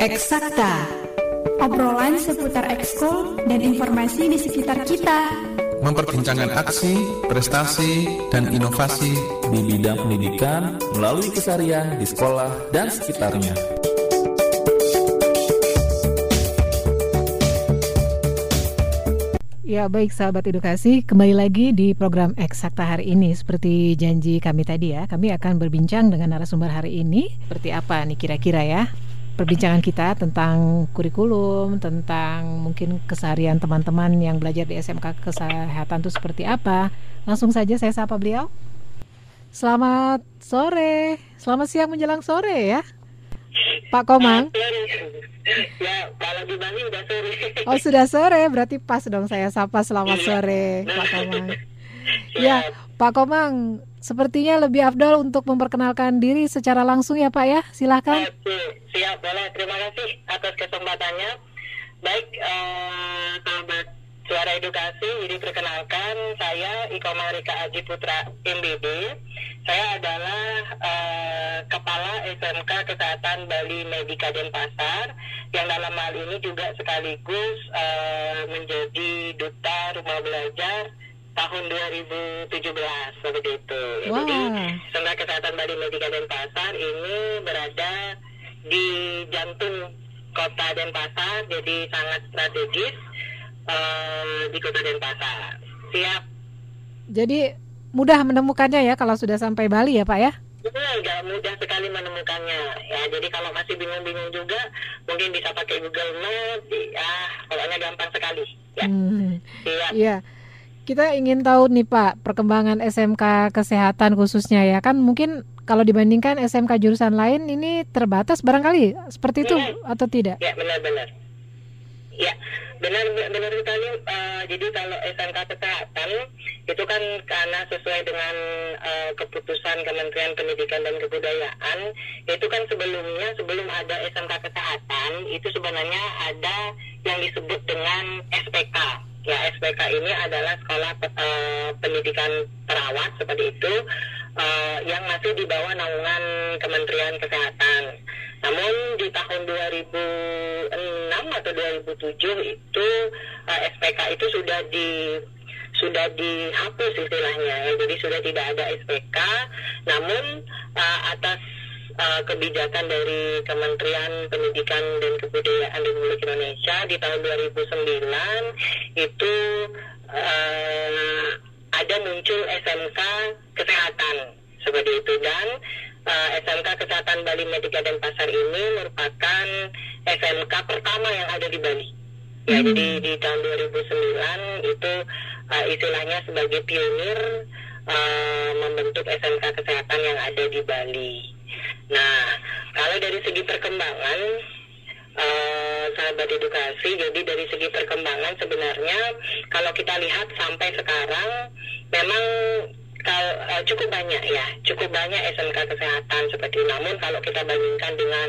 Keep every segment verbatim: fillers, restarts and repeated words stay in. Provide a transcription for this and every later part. Eksakta, obrolan seputar ekskul dan informasi di sekitar kita. Memperbincangkan aksi, prestasi, dan inovasi di bidang pendidikan melalui keseharian di sekolah dan sekitarnya. Ya baik sahabat edukasi, kembali lagi di program Eksakta hari ini. Seperti janji kami tadi ya, kami akan berbincang dengan narasumber hari ini. Seperti apa nih kira-kira ya perbincangan kita tentang kurikulum, tentang mungkin keseharian teman-teman yang belajar di S M K Kesehatan itu seperti apa. Langsung saja saya sapa beliau. Selamat sore, selamat siang menjelang sore ya Pak Komang. Ya, kalau di Bali udah sore. Oh, sudah sore, berarti pas dong saya sapa selamat sore Pak Komang. Ya, Pak Komang, sepertinya lebih afdal untuk memperkenalkan diri secara langsung ya Pak ya, silakan. Siap, boleh. Terima kasih atas kesempatannya. Baik, eh, sahabat Suara Edukasi, jadi perkenalkan saya Iko Marika Aji Putra M B D. Saya adalah eh, Kepala S M K Kesehatan Bali Medika Denpasar yang dalam hal ini juga sekaligus eh, menjadi duta rumah belajar tahun dua ribu tujuh belas seperti itu. Wow. Jadi S M K Kesehatan Bali Medika Denpasar ini berada di jantung kota Denpasar, jadi sangat strategis di kota Denpasar. Siap. Jadi mudah menemukannya ya kalau sudah sampai Bali ya Pak ya? Enggak, mudah sekali menemukannya ya. Jadi kalau masih bingung-bingung juga mungkin bisa pakai Google Maps ya, pokoknya gampang sekali ya. Hmm. Siap. Iya. Kita ingin tahu nih Pak perkembangan S M K Kesehatan khususnya ya, kan mungkin kalau dibandingkan S M K jurusan lain ini terbatas barangkali seperti itu ya, atau tidak? Ya benar-benar. Ya, benar benar sekali. Uh, jadi kalau S M K Kesehatan itu kan karena sesuai dengan uh, keputusan Kementerian Pendidikan dan Kebudayaan, itu kan sebelumnya sebelum ada S M K Kesehatan itu sebenarnya ada yang disebut dengan S P K. Ya, S P K ini adalah sekolah uh, pendidikan perawat seperti itu uh, yang masih di bawah naungan Kementerian Kesehatan. Namun di tahun dua ribu enam atau dua ribu tujuh itu uh, S P K itu sudah di sudah dihapus istilahnya ya. Jadi sudah tidak ada S P K, namun uh, atas uh, kebijakan dari Kementerian Pendidikan dan Kebudayaan Republik Indonesia di tahun dua ribu sembilan itu uh, ada muncul S M K Kesehatan seperti itu, dan Uh, S M K Kesehatan Bali Medika Denpasar ini merupakan S M K pertama yang ada di Bali. Ya, hmm. Jadi di tahun dua ribu sembilan itu uh, istilahnya sebagai pionir uh, membentuk S M K Kesehatan yang ada di Bali. Nah, kalau dari segi perkembangan, uh, sahabat edukasi, jadi dari segi perkembangan sebenarnya kalau kita lihat sampai sekarang memang Kalau, uh, cukup banyak ya, cukup banyak S M K Kesehatan seperti. Namun kalau kita bandingkan dengan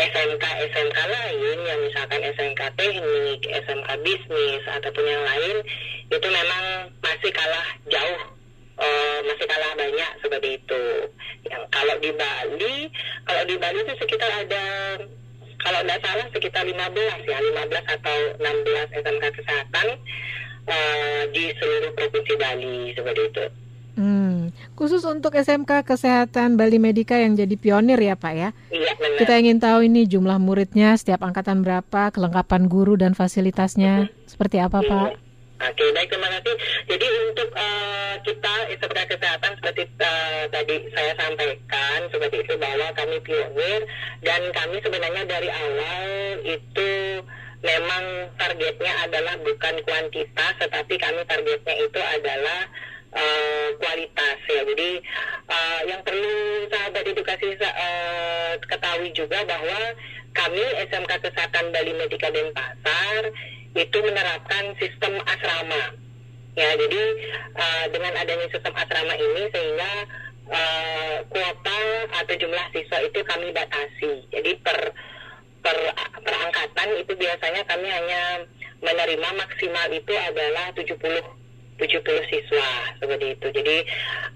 S M K S M K lain, yang misalkan S M K Teknik, S M K Bisnis ataupun yang lain, itu memang masih kalah jauh, uh, masih kalah banyak seperti itu. Yang kalau di Bali, kalau di Bali itu sekitar ada, kalau tidak salah sekitar lima belas ya, lima belas atau enam belas S M K Kesehatan uh, di seluruh provinsi Bali seperti itu. Hmm, khusus untuk S M K Kesehatan Bali Medika yang jadi pionir ya Pak ya. Iya, benar. Kita ingin tahu ini jumlah muridnya setiap angkatan berapa, kelengkapan guru dan fasilitasnya mm-hmm. seperti apa mm-hmm. Pak? Oke, baik, terima kasih. Jadi untuk uh, kita S M K Kesehatan seperti uh, tadi saya sampaikan seperti itu bahwa kami pionir, dan kami sebenarnya dari awal itu memang targetnya adalah bukan kuantitas, tetapi kami targetnya itu adalah Uh, kualitas ya. Jadi uh, yang perlu sahabat edukasi uh, ketahui juga bahwa kami S M K Kesehatan Bali Medika Denpasar itu menerapkan sistem asrama ya. Jadi uh, dengan adanya sistem asrama ini sehingga uh, kuota atau jumlah siswa itu kami batasi. Jadi per, per perangkatan itu biasanya kami hanya menerima maksimal itu adalah tujuh puluh tujuh puluh siswa seperti itu. Jadi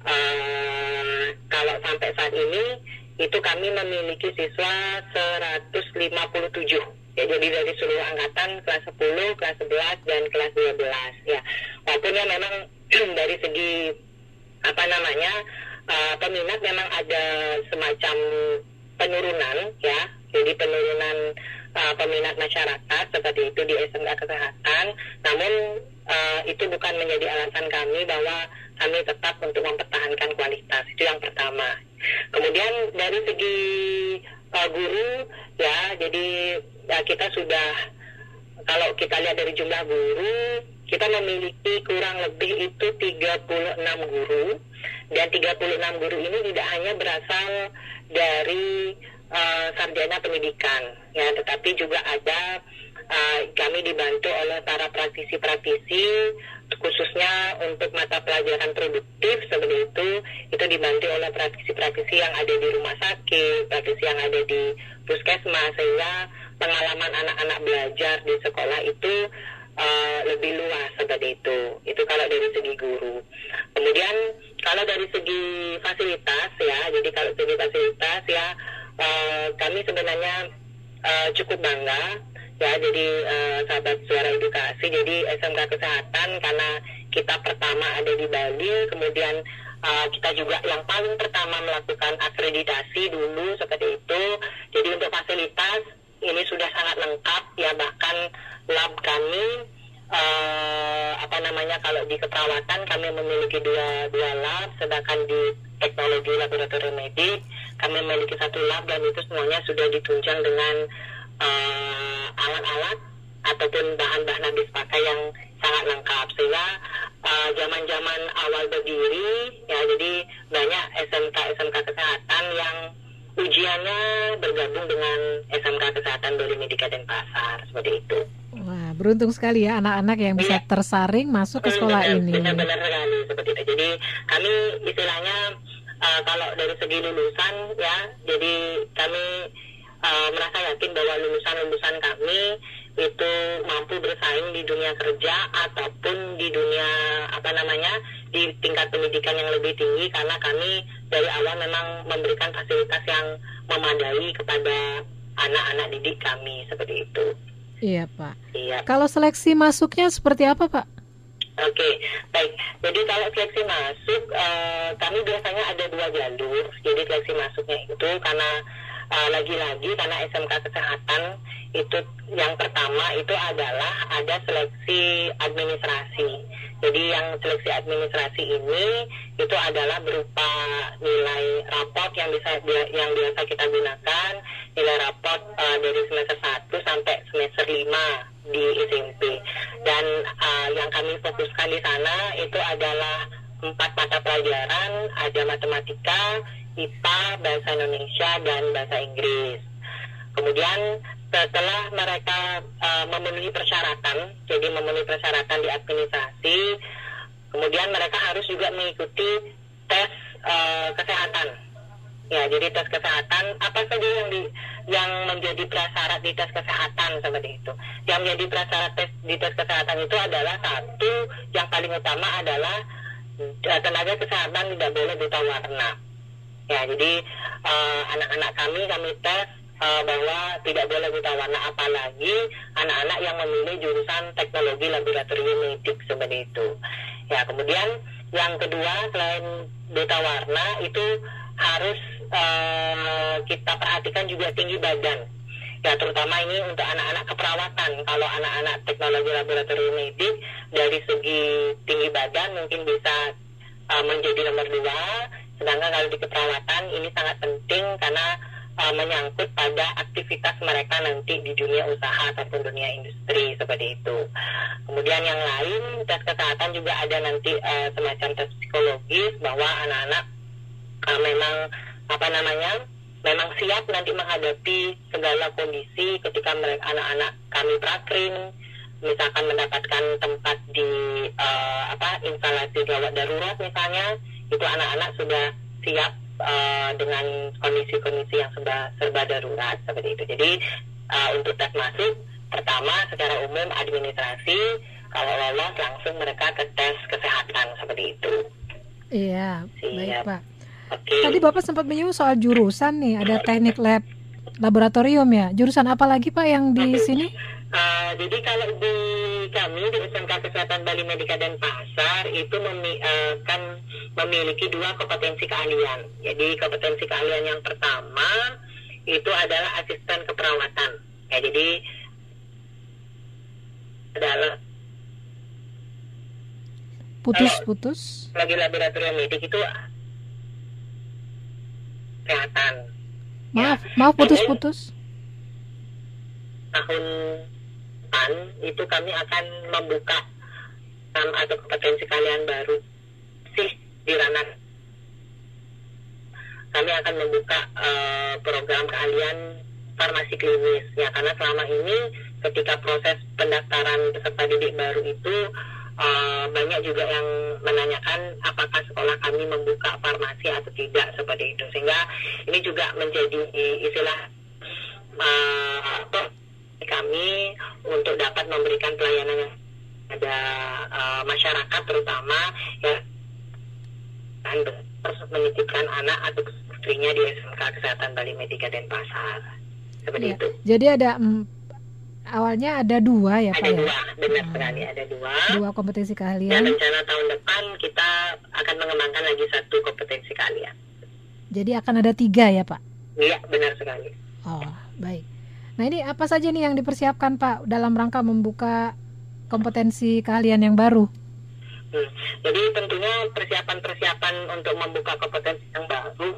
uh, kalau sampai saat ini itu kami memiliki siswa seratus lima puluh tujuh terdiri dari seluruh angkatan kelas sepuluh, kelas sebelas, dan kelas dua belas ya. Walaupun ya memang dari segi apa namanya uh, peminat memang ada semacam penurunan ya, jadi penurunan uh, peminat masyarakat seperti itu di S M K Kesehatan. Namun uh, itu bukan menjadi alasan kami bahwa kami tetap untuk mempertahankan kualitas, itu yang pertama. Kemudian dari segi uh, guru ya, jadi ya, kita sudah, kalau kita lihat dari jumlah guru, kita memiliki kurang lebih itu tiga puluh enam guru, dan tiga puluh enam guru ini tidak hanya berasal dari uh, sarjana pendidikan ya, tetapi juga ada uh, kami dibantu oleh para praktisi-praktisi khususnya untuk mata pelajaran produktif seperti itu, itu dibantu oleh praktisi-praktisi yang ada di rumah sakit, praktisi yang ada di puskesmas, sehingga pengalaman anak-anak belajar di sekolah itu Uh, lebih luas seperti itu. Itu kalau dari segi guru. Kemudian kalau dari segi fasilitas ya, jadi kalau segi fasilitas ya uh, kami sebenarnya uh, cukup bangga ya, jadi uh, sahabat Suara Edukasi, jadi S M K Kesehatan karena kita pertama ada di Bali, kemudian uh, kita juga yang paling pertama melakukan akreditasi dulu seperti itu. Jadi untuk fasilitas ini sudah sangat lengkap ya, bahkan lab kami uh, apa namanya kalau di keperawatan kami memiliki dua dua lab, sedangkan di teknologi laboratorium medik kami memiliki satu lab, dan itu semuanya sudah ditunjang dengan uh, alat-alat ataupun bahan-bahan habis pakai yang sangat lengkap, sehingga uh, zaman-zaman awal berdiri ya, jadi banyak S M K S M K Kesehatan yang ujiannya bergabung dengan S M K Kesehatan Bali Medika Denpasar seperti itu. Wah, beruntung sekali ya anak-anak yang bisa ya, tersaring masuk ke sekolah benar, ini. Benar-benar sekali seperti itu. Jadi kami istilahnya uh, kalau dari segi lulusan ya, jadi kami uh, merasa yakin bahwa lulusan-lulusan kami itu mampu bersaing di dunia kerja ataupun di dunia apa namanya di tingkat pendidikan yang lebih tinggi, karena kami dari awal memang memberikan fasilitas yang memadai kepada anak-anak didik kami seperti itu. Iya Pak. Iya. Kalau seleksi masuknya seperti apa Pak? Oke, baik. Jadi kalau seleksi masuk eh, kami biasanya ada dua jalur. Jadi seleksi masuknya itu karena eh, lagi-lagi karena S M K Kesehatan itu yang pertama itu adalah ada seleksi administrasi. Jadi yang seleksi administrasi ini itu adalah berupa nilai raport yang bisa yang biasa kita gunakan, nilai raport uh, dari semester satu sampai semester lima di S M P. Dan uh, yang kami fokuskan di sana itu adalah empat mata pelajaran, ada matematika, I P A, bahasa Indonesia dan bahasa Inggris. Kemudian setelah mereka uh, memenuhi persyaratan, jadi memenuhi persyaratan di administrasi, kemudian mereka harus juga mengikuti tes uh, kesehatan. Ya, jadi tes kesehatan apa saja yang di, yang menjadi prasyarat di tes kesehatan seperti itu. Yang menjadi prasyarat tes di tes kesehatan itu adalah satu, yang paling utama adalah uh, tenaga kesehatan tidak boleh buta warna. Ya, jadi uh, anak-anak kami kami tes bahwa tidak boleh buta warna, apalagi anak-anak yang memilih jurusan teknologi laboratorium medik seperti itu. Ya, kemudian yang kedua selain buta warna itu harus eh, kita perhatikan juga tinggi badan. Ya, terutama ini untuk anak-anak keperawatan. Kalau anak-anak teknologi laboratorium medik dari segi tinggi badan mungkin bisa eh, menjadi nomor dua, sedangkan kalau di keperawatan ini sangat penting karena menyangkut pada aktivitas mereka nanti di dunia usaha ataupun dunia industri seperti itu. Kemudian yang lain tes kesehatan juga ada nanti uh, semacam tes psikologis bahwa anak-anak uh, memang apa namanya memang siap nanti menghadapi segala kondisi ketika mereka anak-anak kami prakrin misalkan mendapatkan tempat di uh, apa instalasi gawat darurat misalnya, itu anak-anak sudah siap Uh, dengan kondisi-kondisi yang serba, serba darurat seperti itu. Jadi uh, untuk tes masuk pertama secara umum administrasi, kalau lolos langsung mereka ke tes kesehatan seperti itu. Iya, siap. Baik Pak. Okay. Tadi Bapak sempat menyinggung soal jurusan nih, ada teknik lab laboratorium ya. Jurusan apa lagi Pak yang di Oke. sini? Uh, jadi kalau di kami di S M K Kesehatan Bali Medika Denpasar itu memi, uh, kan memiliki dua kompetensi keahlian. Jadi kompetensi keahlian yang pertama itu adalah asisten keperawatan. Ya, jadi adalah putus-putus. Lagi laboratorium medik itu kesehatan. Maaf, ya. maaf putus-putus. Tahun depan itu kami akan membuka um, atau kompetensi kalian baru sih di ranah kami akan membuka uh, program keahlian farmasi klinis ya, karena selama ini ketika proses pendaftaran peserta didik baru itu uh, banyak juga yang menanyakan apakah sekolah kami membuka farmasi atau tidak seperti itu, sehingga ini juga menjadi istilah uh, kami untuk dapat memberikan pelayanan kepada uh, masyarakat terutama ya, dan terus menitipkan anak atau istrinya di S M K Kesehatan Bali Medika Denpasar seperti ya, itu. Jadi ada mm, awalnya ada dua ya ada Pak dua, ya? Benar hmm. sekali ada dua. Dua kompetensi keahlian. Dan rencana tahun depan kita akan mengembangkan lagi satu kompetensi keahlian. Jadi akan ada tiga ya Pak? Iya benar sekali. Oh baik. Nah ini apa saja nih yang dipersiapkan Pak dalam rangka membuka kompetensi keahlian yang baru? Hmm, jadi tentunya persiapan-persiapan untuk membuka kompetensi yang baru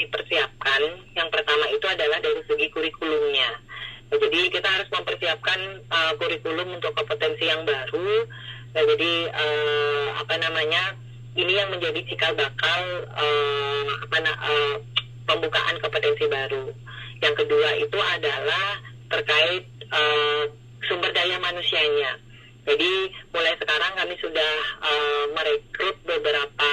dipersiapkan. Yang pertama itu adalah dari segi kurikulumnya. Nah, jadi kita harus mempersiapkan uh, kurikulum untuk kompetensi yang baru. Nah, jadi uh, apa namanya ini yang menjadi cikal bakal uh, apa uh, pembukaan kompetensi baru. Yang kedua itu adalah terkait uh, sumber daya manusianya. Jadi mulai sekarang kami sudah uh, merekrut beberapa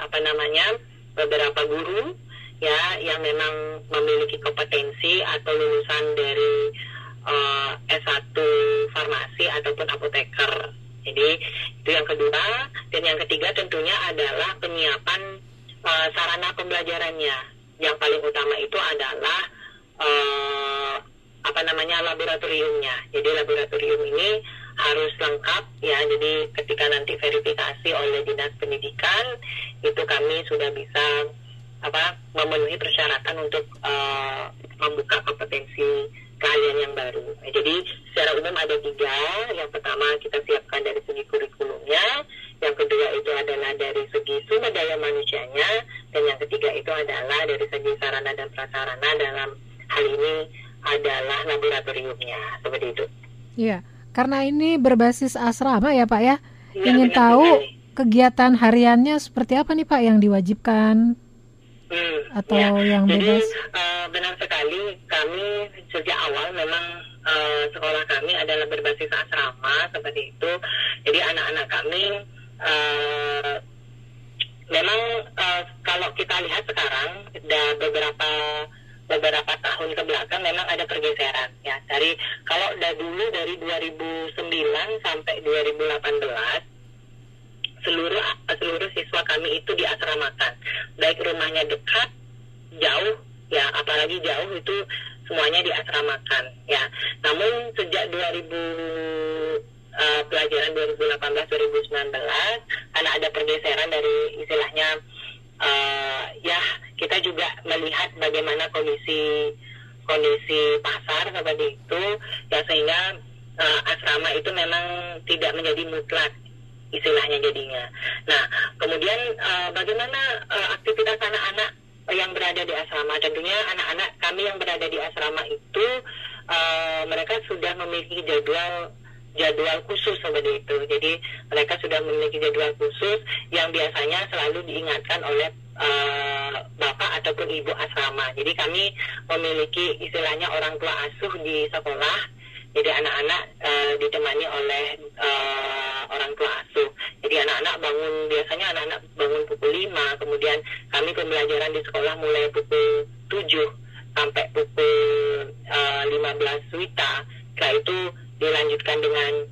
apa namanya beberapa guru ya yang memang memiliki kompetensi atau lulusan dari uh, S satu farmasi ataupun apoteker. Jadi itu yang kedua, dan yang ketiga tentunya adalah penyiapan uh, sarana pembelajarannya. Yang paling utama itu adalah Uh, apa namanya laboratoriumnya. Jadi laboratorium ini harus lengkap ya. Jadi ketika nanti verifikasi oleh Dinas Pendidikan itu kami sudah bisa apa memenuhi persyaratan untuk uh, membuka kompetensi keahlian yang baru. Jadi secara umum ada tiga. Yang pertama kita siapkan dari segi kurikulumnya. Yang kedua itu adalah dari segi sumber daya manusianya. Dan yang ketiga itu adalah dari segi sarana dan prasarana dalam hal ini adalah laboratoriumnya seperti itu. Iya, karena ini berbasis asrama ya Pak ya. ya Ingin benar, tahu benar. kegiatan hariannya seperti apa nih Pak yang diwajibkan hmm, atau ya. yang bebas? Jadi uh, benar sekali kami sejak awal memang uh, sekolah kami adalah berbasis asrama seperti itu. Jadi anak-anak kami uh, memang uh, kalau kita lihat sekarang ada beberapa beberapa tahun ke belakang memang ada pergeseran ya. Dari kalau udah dulu dari dua ribu sembilan sampai dua ribu delapan belas seluruh seluruh siswa kami itu diasramakan. Baik rumahnya dekat, jauh ya, apalagi jauh itu semuanya diasramakan ya. Namun sejak dua ribu uh, pelajaran dua ribu delapan belas dua ribu sembilan belas karena ada pergeseran dari istilahnya uh, ya kita juga melihat bagaimana kondisi kondisi pasar seperti itu, ya sehingga uh, asrama itu memang tidak menjadi mutlak istilahnya jadinya. Nah, kemudian uh, bagaimana uh, aktivitas anak-anak yang berada di asrama? Tentunya anak-anak kami yang berada di asrama itu uh, mereka sudah memiliki jadwal jadwal khusus seperti itu. Jadi mereka sudah memiliki jadwal khusus yang biasanya selalu diingatkan oleh Uh, bapak ataupun ibu asrama. Jadi kami memiliki istilahnya orang tua asuh di sekolah. Jadi anak-anak uh, ditemani oleh uh, orang tua asuh. Jadi anak-anak bangun biasanya anak-anak bangun pukul lima. Kemudian kami pembelajaran di sekolah mulai pukul tujuh sampai pukul uh, lima belas wita. Setelah itu dilanjutkan dengan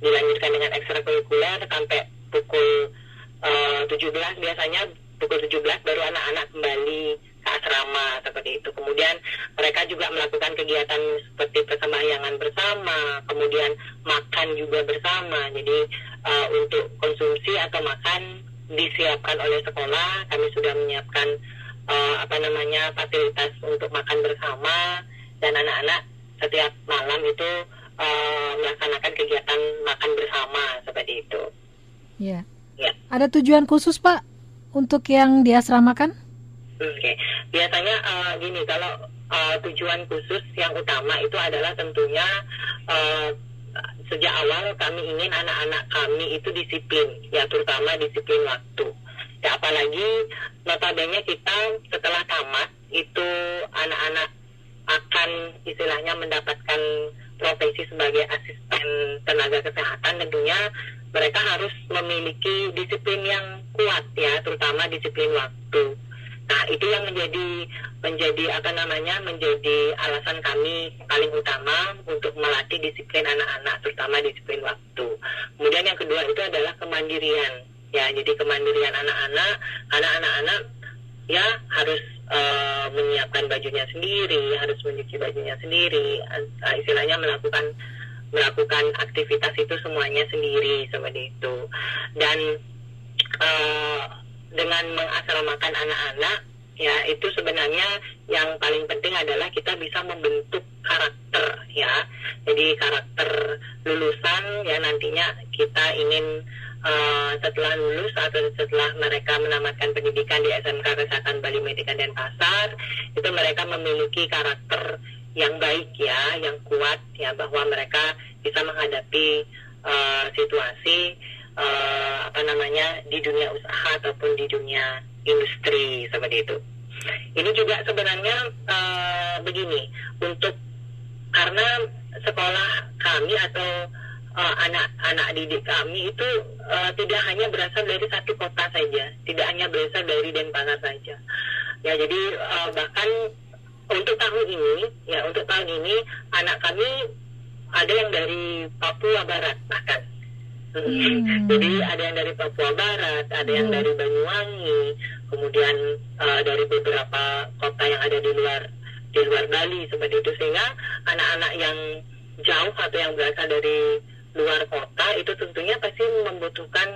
dilanjutkan dengan ekstrakurikuler sampai pukul uh, tujuh belas biasanya. Pukul tujuh belas baru anak-anak kembali ke asrama seperti itu. Kemudian mereka juga melakukan kegiatan seperti persembahyang bersama, kemudian makan juga bersama. Jadi uh, untuk konsumsi atau makan disiapkan oleh sekolah. Kami sudah menyiapkan uh, apa namanya fasilitas untuk makan bersama, dan anak-anak setiap malam itu uh, melaksanakan kegiatan makan bersama seperti itu. Ya. Ya. Ada tujuan khusus, Pak, untuk yang diasramakan? Oke, okay. Biasanya uh, gini, kalau uh, tujuan khusus yang utama itu adalah tentunya uh, sejak awal kami ingin anak-anak kami itu disiplin, ya terutama disiplin waktu. Ya, apalagi notabene kita setelah tamat itu anak-anak akan istilahnya mendapatkan profesi sebagai asisten tenaga kesehatan, tentunya mereka harus memiliki disiplin yang kuat ya, terutama disiplin waktu. Nah, itu yang menjadi menjadi apa namanya menjadi alasan kami paling utama untuk melatih disiplin anak-anak, terutama disiplin waktu. Kemudian yang kedua itu adalah kemandirian, ya. Jadi kemandirian anak-anak, anak-anak ya harus uh, menyiapkan bajunya sendiri, harus mencuci bajunya sendiri, uh, istilahnya melakukan melakukan aktivitas itu semuanya sendiri seperti itu. Dan uh, dengan mengasramakan anak-anak ya, itu sebenarnya yang paling penting adalah kita bisa membentuk karakter ya. Jadi karakter lulusan ya, nantinya kita ingin uh, setelah lulus atau setelah mereka menamatkan pendidikan di S M K Kesehatan Bali Medika Denpasar, itu mereka memiliki karakter yang baik ya, yang kuat ya, bahwa mereka bisa menghadapi uh, situasi Uh, apa namanya di dunia usaha ataupun di dunia industri seperti itu. Ini juga sebenarnya uh, begini, untuk karena sekolah kami atau uh, anak-anak didik kami itu uh, tidak hanya berasal dari satu kota saja, tidak hanya berasal dari Denpasar saja. Ya, jadi uh, bahkan untuk tahun ini, ya untuk tahun ini anak kami ada yang dari Papua Barat bahkan. Hmm. Jadi ada yang dari Papua Barat, ada yang hmm. dari Banyuwangi, kemudian uh, dari beberapa kota yang ada di luar di luar Bali seperti itu, sehingga anak-anak yang jauh atau yang berasal dari luar kota itu tentunya pasti membutuhkan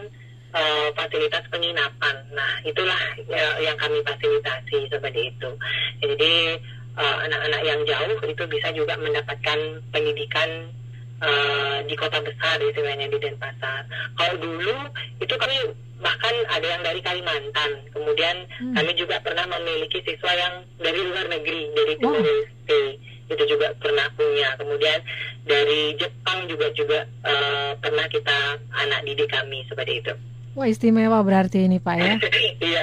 uh, fasilitas penginapan. Nah, itulah ya, yang kami fasilitasi seperti itu. Jadi uh, anak-anak yang jauh itu bisa juga mendapatkan pendidikan Uh, di kota besar istilahnya di Denpasar. Kalau dulu itu kami bahkan ada yang dari Kalimantan, kemudian hmm. kami juga pernah memiliki siswa yang dari luar negeri, dari Timor Leste itu juga pernah punya, kemudian dari Jepang juga juga uh, pernah kita anak didik kami seperti itu. Wah, istimewa berarti ini, Pak ya. Iya.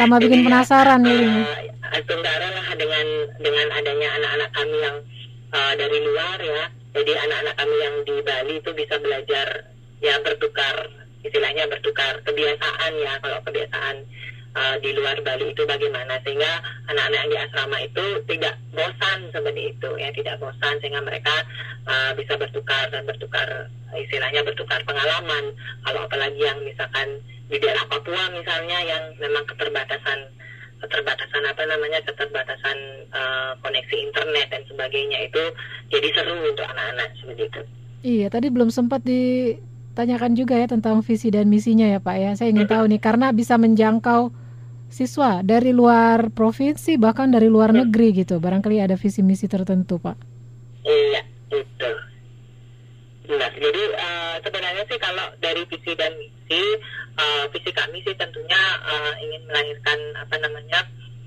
Tambah bikin penasaran nih. Uh, Sementara lah dengan dengan adanya anak-anak kami yang uh, dari luar ya. Jadi anak-anak kami yang di Bali itu bisa belajar ya, bertukar istilahnya bertukar kebiasaan ya, kalau kebiasaan uh, di luar Bali itu bagaimana, sehingga anak-anak yang di asrama itu tidak bosan seperti itu ya, tidak bosan, sehingga mereka uh, bisa bertukar dan bertukar istilahnya bertukar pengalaman. Kalau apalagi yang misalkan di daerah Papua misalnya yang memang keterbatasan keterbatasan apa namanya keterbatasan uh, koneksi internet dan sebagainya, itu jadi seru untuk anak-anak seperti itu. Iya, tadi belum sempat ditanyakan juga ya tentang visi dan misinya ya, Pak ya. Saya ingin tahu nih, karena bisa menjangkau siswa dari luar provinsi bahkan dari luar hmm. negeri gitu. Barangkali ada visi misi tertentu, Pak. Iya, itu. Nah, jadi uh, sebenarnya sih kalau dari visi dan misi, uh, visi kami sih tentunya uh, ingin melahirkan apa namanya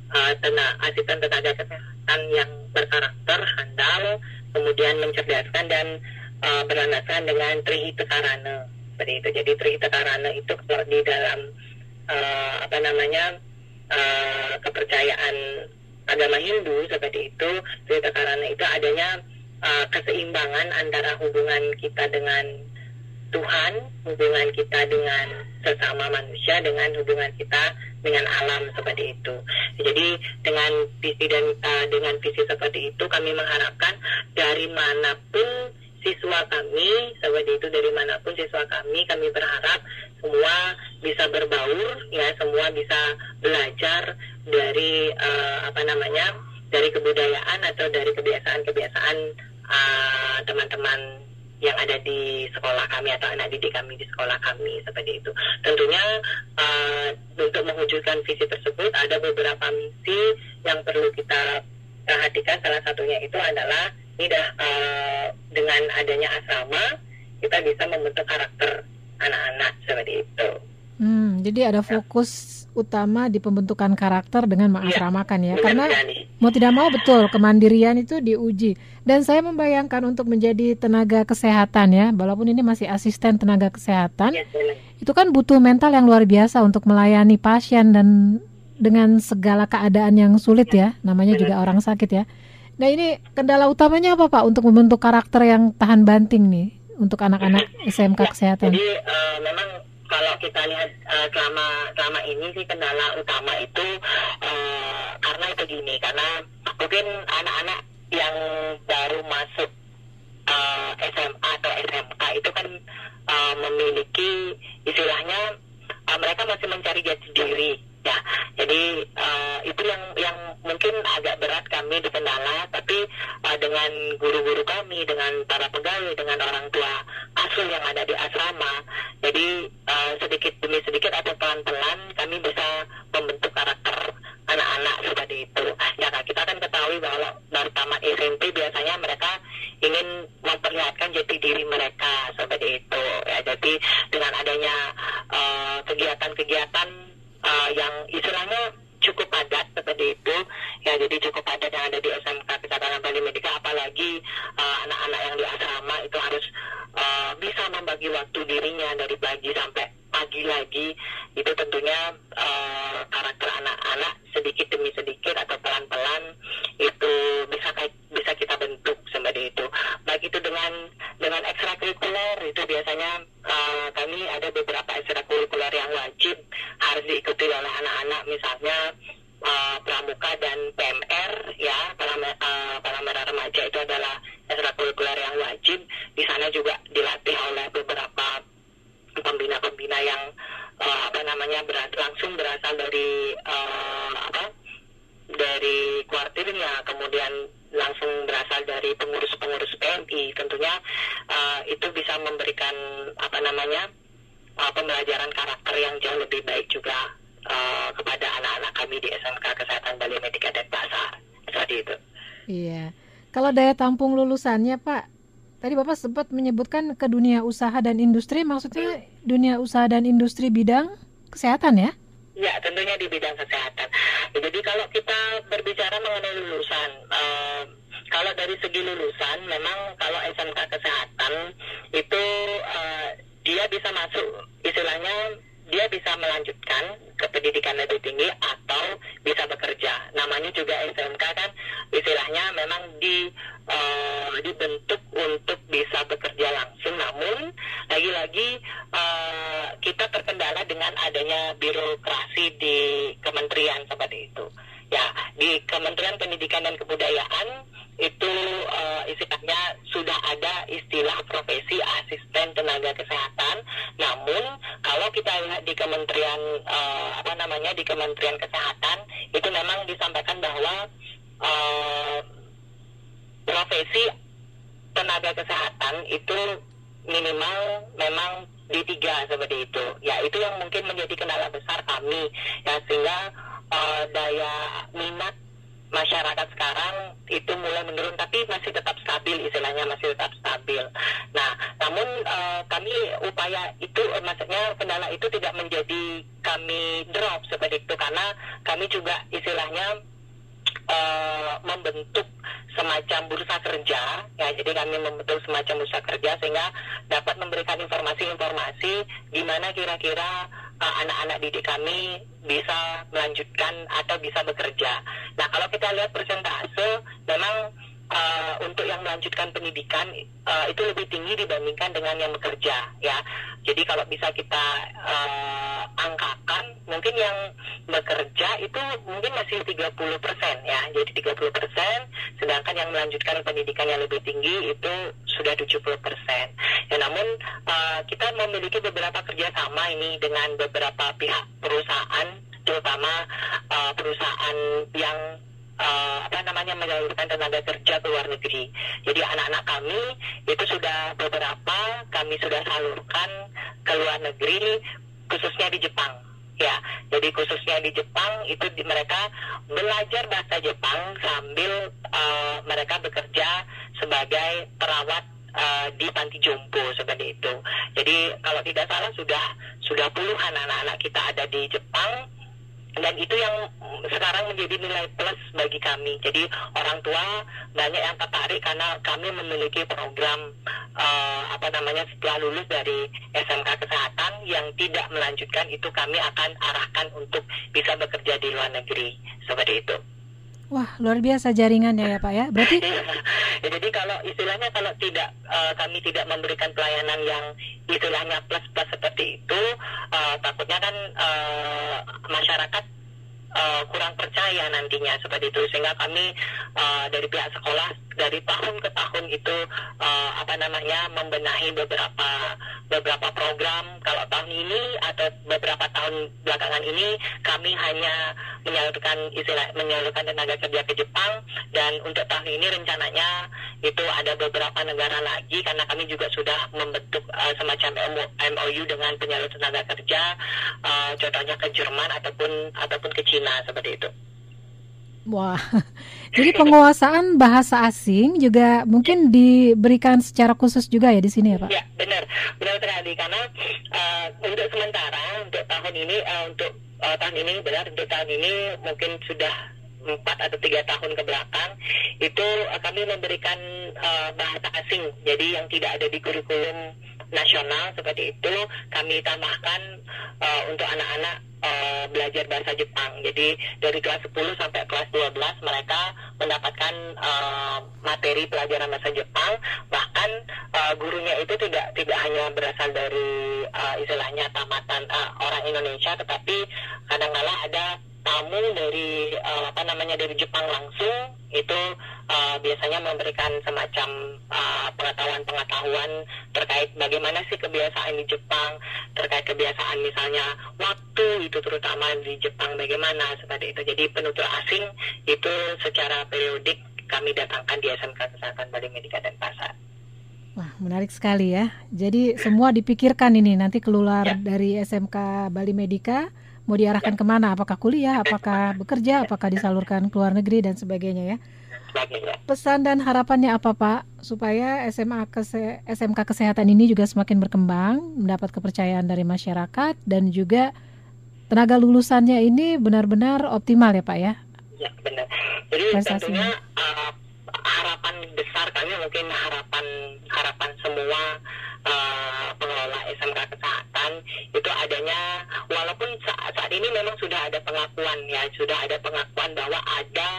uh, tenaga asisten tenaga kesehatan yang berkarakter, handal, kemudian mencerdaskan dan uh, berlandaskan dengan Tri Hita Karana seperti itu. Jadi Tri Hita Karana itu kalau di dalam uh, apa namanya uh, kepercayaan agama Hindu seperti itu, Tri Hita Karana itu adanya uh, keseimbangan antara hubungan kita dengan Tuhan, hubungan kita dengan sesama manusia, dengan hubungan kita dengan alam seperti itu. Jadi dengan visi dan uh, dengan visi seperti itu, kami mengharapkan dari manapun siswa kami, sahabat itu dari manapun siswa kami, kami berharap semua bisa berbaur, ya, semua bisa belajar dari uh, apa namanya, dari kebudayaan atau dari kebiasaan-kebiasaan uh, teman-teman yang ada di sekolah kami atau anak didik kami di sekolah kami, seperti itu. Tentunya uh, untuk mewujudkan visi tersebut ada beberapa misi yang perlu kita perhatikan. Salah satunya itu adalah tidak uh, dengan adanya asrama kita bisa membentuk karakter anak-anak, seperti itu. Hmm, jadi ada fokus ya. Utama di pembentukan karakter dengan mengasramakan ya, ya. Karena sekali. Mau tidak mau betul kemandirian itu diuji. Dan saya membayangkan untuk menjadi tenaga kesehatan ya, walaupun ini masih asisten tenaga kesehatan, ya, itu kan butuh mental yang luar biasa untuk melayani pasien dan dengan segala keadaan yang sulit ya, ya. Namanya benar. Juga orang sakit ya. Nah ini kendala utamanya apa Pak untuk membentuk karakter yang tahan banting nih untuk anak-anak S M K ya, Kesehatan? Jadi uh, memang kalau kita lihat uh, selama selama ini sih kendala utama itu uh, karena itu gini, karena mungkin anak-anak yang baru masuk uh, S M A atau S M K itu kan uh, memiliki istilahnya uh, mereka masih mencari jati diri. Ya, jadi uh, itu yang yang mungkin agak berat kami dikendala, tapi uh, dengan guru-guru kami, dengan para pegawai, dengan orang tua asuh yang ada di asrama, jadi uh, sedikit demi sedikit atau pelan-pelan kami bisa membentuk karakter anak-anak seperti itu. Ya, kita kan ketahui bahwa dari tamat S M P biasanya mereka ingin memperlihatkan jati diri mereka seperti itu. Ya, jadi dengan adanya uh, kegiatan-kegiatan Uh, yang istilahnya cukup padat seperti itu, ya, jadi cukup padat yang ada di S M K Kesehatan Bali Medika, apalagi uh, anak-anak yang di asrama itu harus uh, bisa membagi waktu dirinya dari pagi sampai pagi lagi. Itu tentunya uh, karakter anak-anak sedikit demi sedikit atau pelan-pelan itu bisa bisa kita bentuk seperti itu. Baik itu dengan dengan ekstrakurikuler itu biasanya uh, kami ada beberapa ekstrakurikuler yang wajib harus diikuti oleh anak-anak, misalnya uh, pramuka dan P M R ya, pramuka remaja itu adalah ekstrakurikuler yang wajib. Di sana juga dilatih oleh beberapa pembina-pembina yang uh, apa namanya beras- langsung berasal dari uh, apa dari kuartirnya, kemudian langsung berasal dari pengurus-pengurus P M I. Tentunya uh, itu bisa memberikan apa namanya Uh, pembelajaran karakter yang jauh lebih baik juga uh, kepada anak-anak kami di S M K Kesehatan Bali Medika Denpasar, seperti itu. Iya, kalau daya tampung lulusannya Pak, tadi Bapak sempat menyebutkan ke dunia usaha dan industri, maksudnya hmm. dunia usaha dan industri bidang kesehatan ya? Ya, tentunya di bidang kesehatan. Jadi kalau kita berbicara mengenai lulusan, uh, kalau dari segi lulusan, memang kalau S M K Kesehatan itu uh, dia bisa masuk, istilahnya dia bisa melanjutkan ke pendidikan lebih tinggi atau bisa bekerja. Namanya juga S M K kan istilahnya memang di, uh, dibentuk untuk bisa bekerja langsung. Namun lagi-lagi uh, kita terkendala dengan adanya birokrasi di kementerian seperti itu. Ya, di Kementerian Pendidikan dan Kebudayaan itu uh, istilahnya sudah ada istilah profesi asisten tenaga kesehatan. Namun kalau kita lihat di Kementerian uh, apa namanya di Kementerian Kesehatan itu memang disampaikan bahwa uh, profesi tenaga kesehatan itu minimal memang D tiga seperti itu. Ya, itu yang mungkin menjadi kendala besar kami. Ya, sehingga uh, daya minat masyarakat sekarang itu mulai menurun, tapi masih tetap stabil, istilahnya masih tetap stabil. Nah, namun uh, kami upaya itu, uh, maksudnya kendala itu tidak menjadi kami drop seperti itu, karena kami juga istilahnya uh, membentuk semacam bursa kerja, ya, jadi kami membentuk semacam bursa kerja sehingga dapat memberikan informasi-informasi gimana kira-kira uh, anak-anak didik kami bisa melanjutkan atau bisa bekerja. Nah, kalau kita lihat persentase, memang uh, untuk yang melanjutkan pendidikan uh, itu lebih tinggi dibandingkan dengan yang bekerja, ya. Jadi kalau bisa kita uh, angkakan, mungkin yang bekerja itu mungkin masih tiga puluh persen, ya. Jadi tiga puluh persen, sedangkan yang melanjutkan pendidikan yang lebih tinggi itu sudah tujuh puluh persen. Ya, namun uh, kita memiliki beberapa kerjasama ini dengan beberapa pihak perusahaan, terutama uh, perusahaan yang Uh, apa namanya menyalurkan tenaga kerja ke luar negeri. Jadi anak-anak kami itu sudah beberapa kami sudah salurkan ke luar negeri, khususnya di Jepang, ya. Jadi khususnya di Jepang itu di, mereka belajar bahasa Jepang sambil uh, mereka bekerja sebagai perawat uh, di panti jompo seperti itu. Jadi kalau tidak salah sudah sudah puluhan anak-anak kita ada di Jepang. Dan itu yang sekarang menjadi nilai plus bagi kami. Jadi orang tua banyak yang tertarik karena kami memiliki program uh, apa namanya setelah lulus dari S M K Kesehatan yang tidak melanjutkan itu kami akan arahkan untuk bisa bekerja di luar negeri seperti itu. Wah, luar biasa jaringannya ya Pak ya. Berarti ya, jadi kalau istilahnya kalau tidak uh, kami tidak memberikan pelayanan yang istilahnya plus-plus seperti itu, uh, takutnya kan uh, masyarakat uh, kurang percaya nantinya seperti itu, sehingga kami uh, dari pihak sekolah dari tahun ke tahun itu uh, apa namanya membenahi beberapa beberapa program. Kalau tahun ini atau beberapa tahun belakangan ini kami hanya menyalurkan istilah menyalurkan tenaga kerja ke Jepang, dan untuk tahun ini rencananya itu ada beberapa negara lagi karena kami juga sudah membentuk uh, semacam M O U dengan penyalur tenaga kerja, uh, contohnya ke Jerman ataupun ataupun ke Cina seperti itu. Wah, jadi penguasaan bahasa asing juga mungkin diberikan secara khusus juga ya di sini ya Pak? Ya, benar, benar sekali karena uh, untuk sementara untuk tahun ini uh, untuk Uh, tahun ini benar untuk tahun ini mungkin sudah empat atau tiga tahun ke belakang itu uh, kami memberikan uh, bahasa asing, jadi yang tidak ada di kurikulum nasional seperti itu kami tambahkan uh, untuk anak-anak uh, belajar bahasa Jepang. Jadi dari kelas sepuluh sampai kelas dua belas mereka mendapatkan uh, materi pelajaran bahasa Jepang, bahkan uh, gurunya itu tidak tidak hanya berasal dari uh, istilahnya tamatan uh, orang Indonesia, tetapi kadang-kala ada tamu dari uh, apa namanya dari Jepang langsung itu uh, biasanya memberikan semacam uh, pengetahuan-pengetahuan terkait bagaimana sih kebiasaan di Jepang, terkait kebiasaan misalnya waktu itu terutama di Jepang bagaimana seperti itu. Jadi penutur asing itu secara periodik kami datangkan di S M K Kesehatan Bali Medika Denpasar. Wah, menarik sekali ya. Jadi semua dipikirkan ini nanti keluar ya. Dari S M K Bali Medika mau diarahkan ya. Kemana? Apakah kuliah, apakah bekerja, apakah disalurkan ke luar negeri dan sebagainya ya. Pesan dan harapannya apa Pak supaya S M A Kese- S M K Kesehatan ini juga semakin berkembang, mendapat kepercayaan dari masyarakat dan juga tenaga lulusannya ini benar-benar optimal ya Pak ya? Ya benar. Jadi tentunya uh, harapan besar kami mungkin harapan harapan semua uh, pengelola S M K Kesehatan itu adanya walaupun saat, saat ini memang sudah ada pengakuan ya sudah ada pengakuan bahwa ada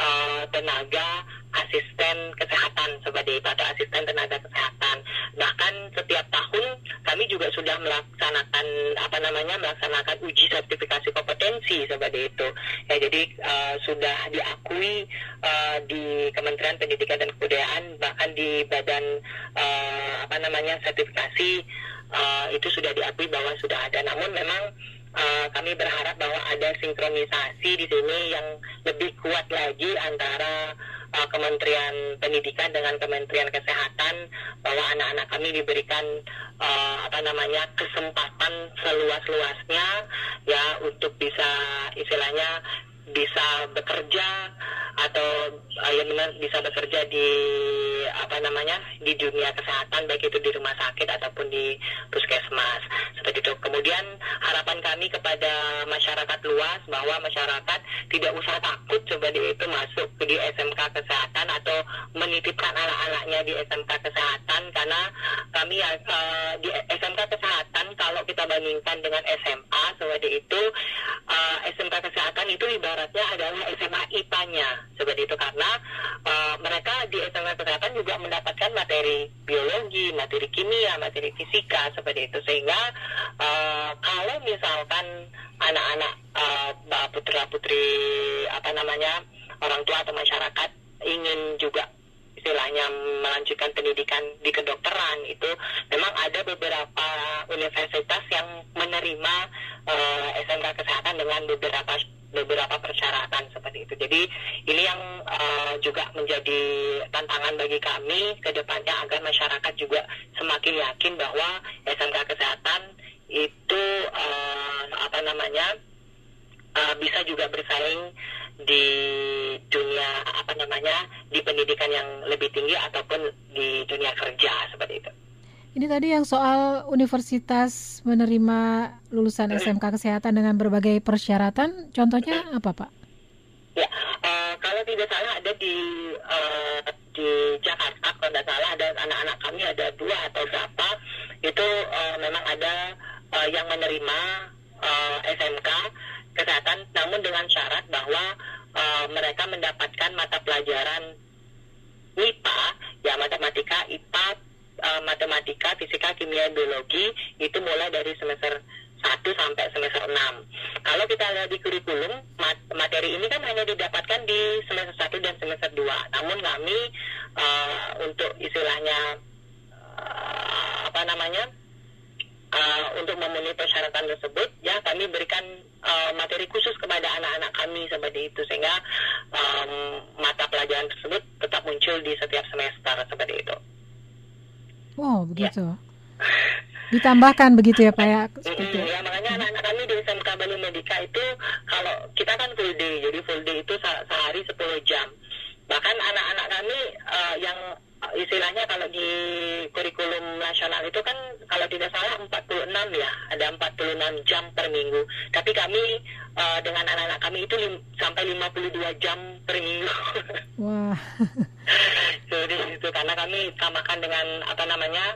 uh, tenaga asisten kesehatan sebagai itu, ada asisten tenaga kesehatan. Bahkan setiap tahun kami juga sudah melaksanakan apa namanya melaksanakan uji sertifikasi kompetensi seperti itu. Ya jadi uh, sudah diakui uh, di Kementerian Pendidikan dan Kebudayaan, bahkan di badan uh, apa namanya sertifikasi uh, itu sudah diakui bahwa sudah ada. Namun memang Uh, kami berharap bahwa ada sinkronisasi di sini yang lebih kuat lagi antara uh, Kementerian Pendidikan dengan Kementerian Kesehatan, bahwa anak-anak kami diberikan uh, apa namanya kesempatan seluas-luasnya ya untuk bisa istilahnya bisa bekerja atau uh, ya benar bisa bekerja di apa namanya di dunia kesehatan baik itu di rumah sakit ataupun di puskesmas seperti itu. Kemudian harapan kami kepada masyarakat luas bahwa masyarakat tidak usah takut seperti itu masuk di S M K Kesehatan atau menitipkan anak-anaknya di S M K Kesehatan, karena kami uh, di S M K Kesehatan kalau kita bandingkan dengan S M A seperti itu uh, S M K Kesehatan itu ibaratnya adalah S M A I P A-nya seperti itu, karena uh, mereka di S M K Kesehatan materi kimia, materi fisika seperti itu, sehingga uh, kalau misalkan anak-anak uh, putra-putri apa namanya orang tua atau masyarakat ingin juga istilahnya melanjutkan pendidikan di kedokteran, itu memang ada beberapa universitas yang menerima uh, S M K Kesehatan dengan beberapa beberapa persyaratan seperti itu. Jadi ini yang uh, juga menjadi tantangan bagi kami ke depannya agar masyarakat juga semakin yakin bahwa S M K Kesehatan itu uh, apa namanya uh, bisa juga bersaing di dunia apa namanya di pendidikan yang lebih tinggi ataupun di dunia kerja seperti itu. Ini tadi yang soal universitas menerima lulusan S M K Kesehatan dengan berbagai persyaratan, contohnya apa, Pak? Ya, uh, kalau tidak salah ada di uh, di Jakarta, kalau tidak salah ada anak-anak kami ada dua atau berapa itu uh, memang ada uh, yang menerima uh, S M K Kesehatan, namun dengan syarat bahwa uh, mereka mendapatkan mata pelajaran MIPA, ya matematika, I P A, uh, matematika, fisika, kimia, biologi itu mulai dari semester satu sampai semester enam. Kalau kita lihat di kurikulum, mat- materi ini kan hanya didapatkan di semester satu dan semester dua. Namun kami uh, untuk istilahnya uh, apa namanya uh, untuk memenuhi persyaratan tersebut, ya kami berikan Uh, materi khusus kepada anak-anak kami seperti itu, sehingga um, mata pelajaran tersebut tetap muncul di setiap semester seperti itu. Oh begitu ya. Ditambahkan begitu ya Pak ya, mm, ya makanya anak-anak kami di S M K Bali Medika itu kalau kita kan full day, jadi full day itu se- sehari sepuluh jam. Bahkan anak-anak kami uh, yang istilahnya kalau di kurikulum nasional itu kan kalau tidak salah empat puluh enam ya, ada empat puluh enam jam per minggu. Tapi kami uh, dengan anak-anak kami itu lim- sampai lima puluh dua jam per minggu. Wah. Jadi itu karena kami tambahkan dengan apa namanya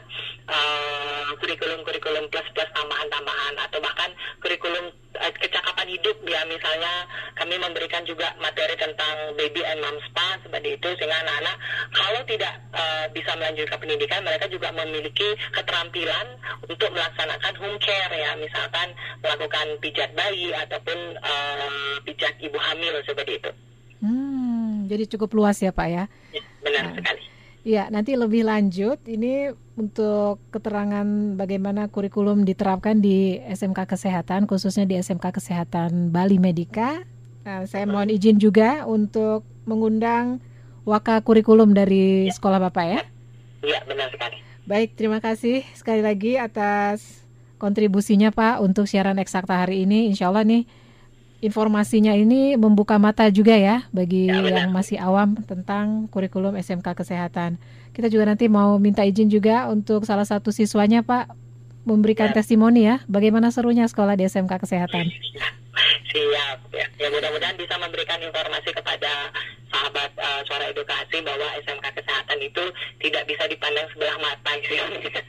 uh, kurikulum-kurikulum plus-plus tambahan-tambahan atau bahkan kurikulum uh, kecakapan hidup ya, misalnya kami memberikan juga materi tentang baby and mom spa seperti itu, sehingga anak-anak kalau tidak uh, bisa melanjutkan pendidikan mereka juga memiliki keterampilan untuk melaksanakan home care ya, misalkan melakukan pijat bayi ataupun uh, pijat ibu hamil seperti itu. Hmm, jadi cukup luas ya Pak ya. Ya benar nah, sekali. Iya, nanti lebih lanjut ini untuk keterangan bagaimana kurikulum diterapkan di S M K Kesehatan, khususnya di S M K Kesehatan Bali Medika. Nah, saya mohon izin juga untuk mengundang Waka Kurikulum dari ya. Sekolah Bapak ya. Iya, benar sekali. Baik, terima kasih sekali lagi atas kontribusinya Pak untuk siaran Eksakta hari ini. Insya Allah nih informasinya ini membuka mata juga ya bagi ya, yang masih awam tentang kurikulum S M K Kesehatan. Kita juga nanti mau minta izin juga untuk salah satu siswanya Pak memberikan ya. testimoni ya, bagaimana serunya sekolah di S M K Kesehatan. Siap ya, ya mudah-mudahan bisa memberikan informasi kepada sahabat uh, Suara Edukasi bahwa S M K Kesehatan itu tidak bisa dipandang sebelah mata gitu.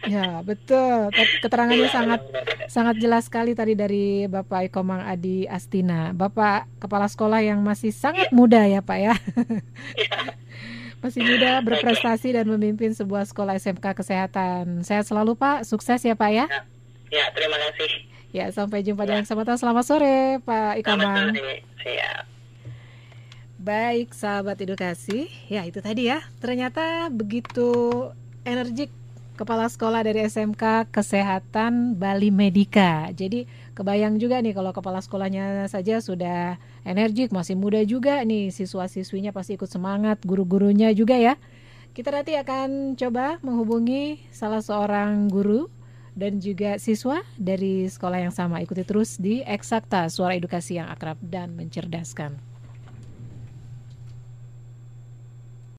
Ya betul, keterangannya ya, sangat benar-benar. sangat jelas sekali tadi dari Bapak Iko Mang Adi Astina, Bapak Kepala Sekolah yang masih sangat ya. muda ya Pak ya, ya. masih muda berprestasi okay. dan memimpin sebuah sekolah S M K Kesehatan. Sehat selalu Pak, sukses ya Pak ya. Ya, ya terima kasih. Ya sampai jumpa ya. dalam kesempatan. Selamat sore Pak Iko Mang. Siap. Baik sahabat edukasi, ya itu tadi ya, ternyata begitu energik kepala sekolah dari S M K Kesehatan Bali Medika. Jadi kebayang juga nih kalau kepala sekolahnya saja sudah energik, masih muda juga nih, siswa-siswinya pasti ikut semangat, guru-gurunya juga ya. Kita nanti akan coba menghubungi salah seorang guru dan juga siswa dari sekolah yang sama. Ikuti terus di Eksakta, Suara Edukasi yang akrab dan mencerdaskan.